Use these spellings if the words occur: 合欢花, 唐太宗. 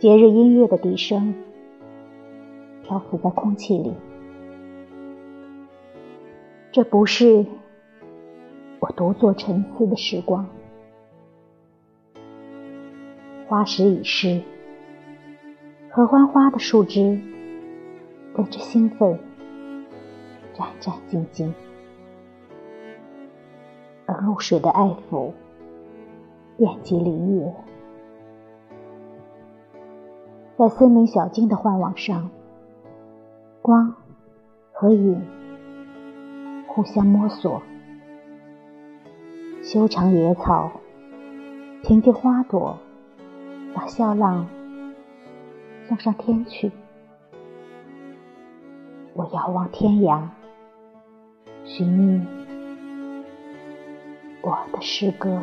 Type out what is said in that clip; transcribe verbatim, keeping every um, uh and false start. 节日音乐的笛声漂浮在空气里。这不是我独坐沉思的时光。花时已逝，合欢花的树枝为之兴奋，战战兢兢，而露水的爱抚遍及林野。在森林小径的幻网上，光和影互相摸索，修长野草凭借花朵把笑浪送上天去。我遥望天涯，寻觅我的诗歌。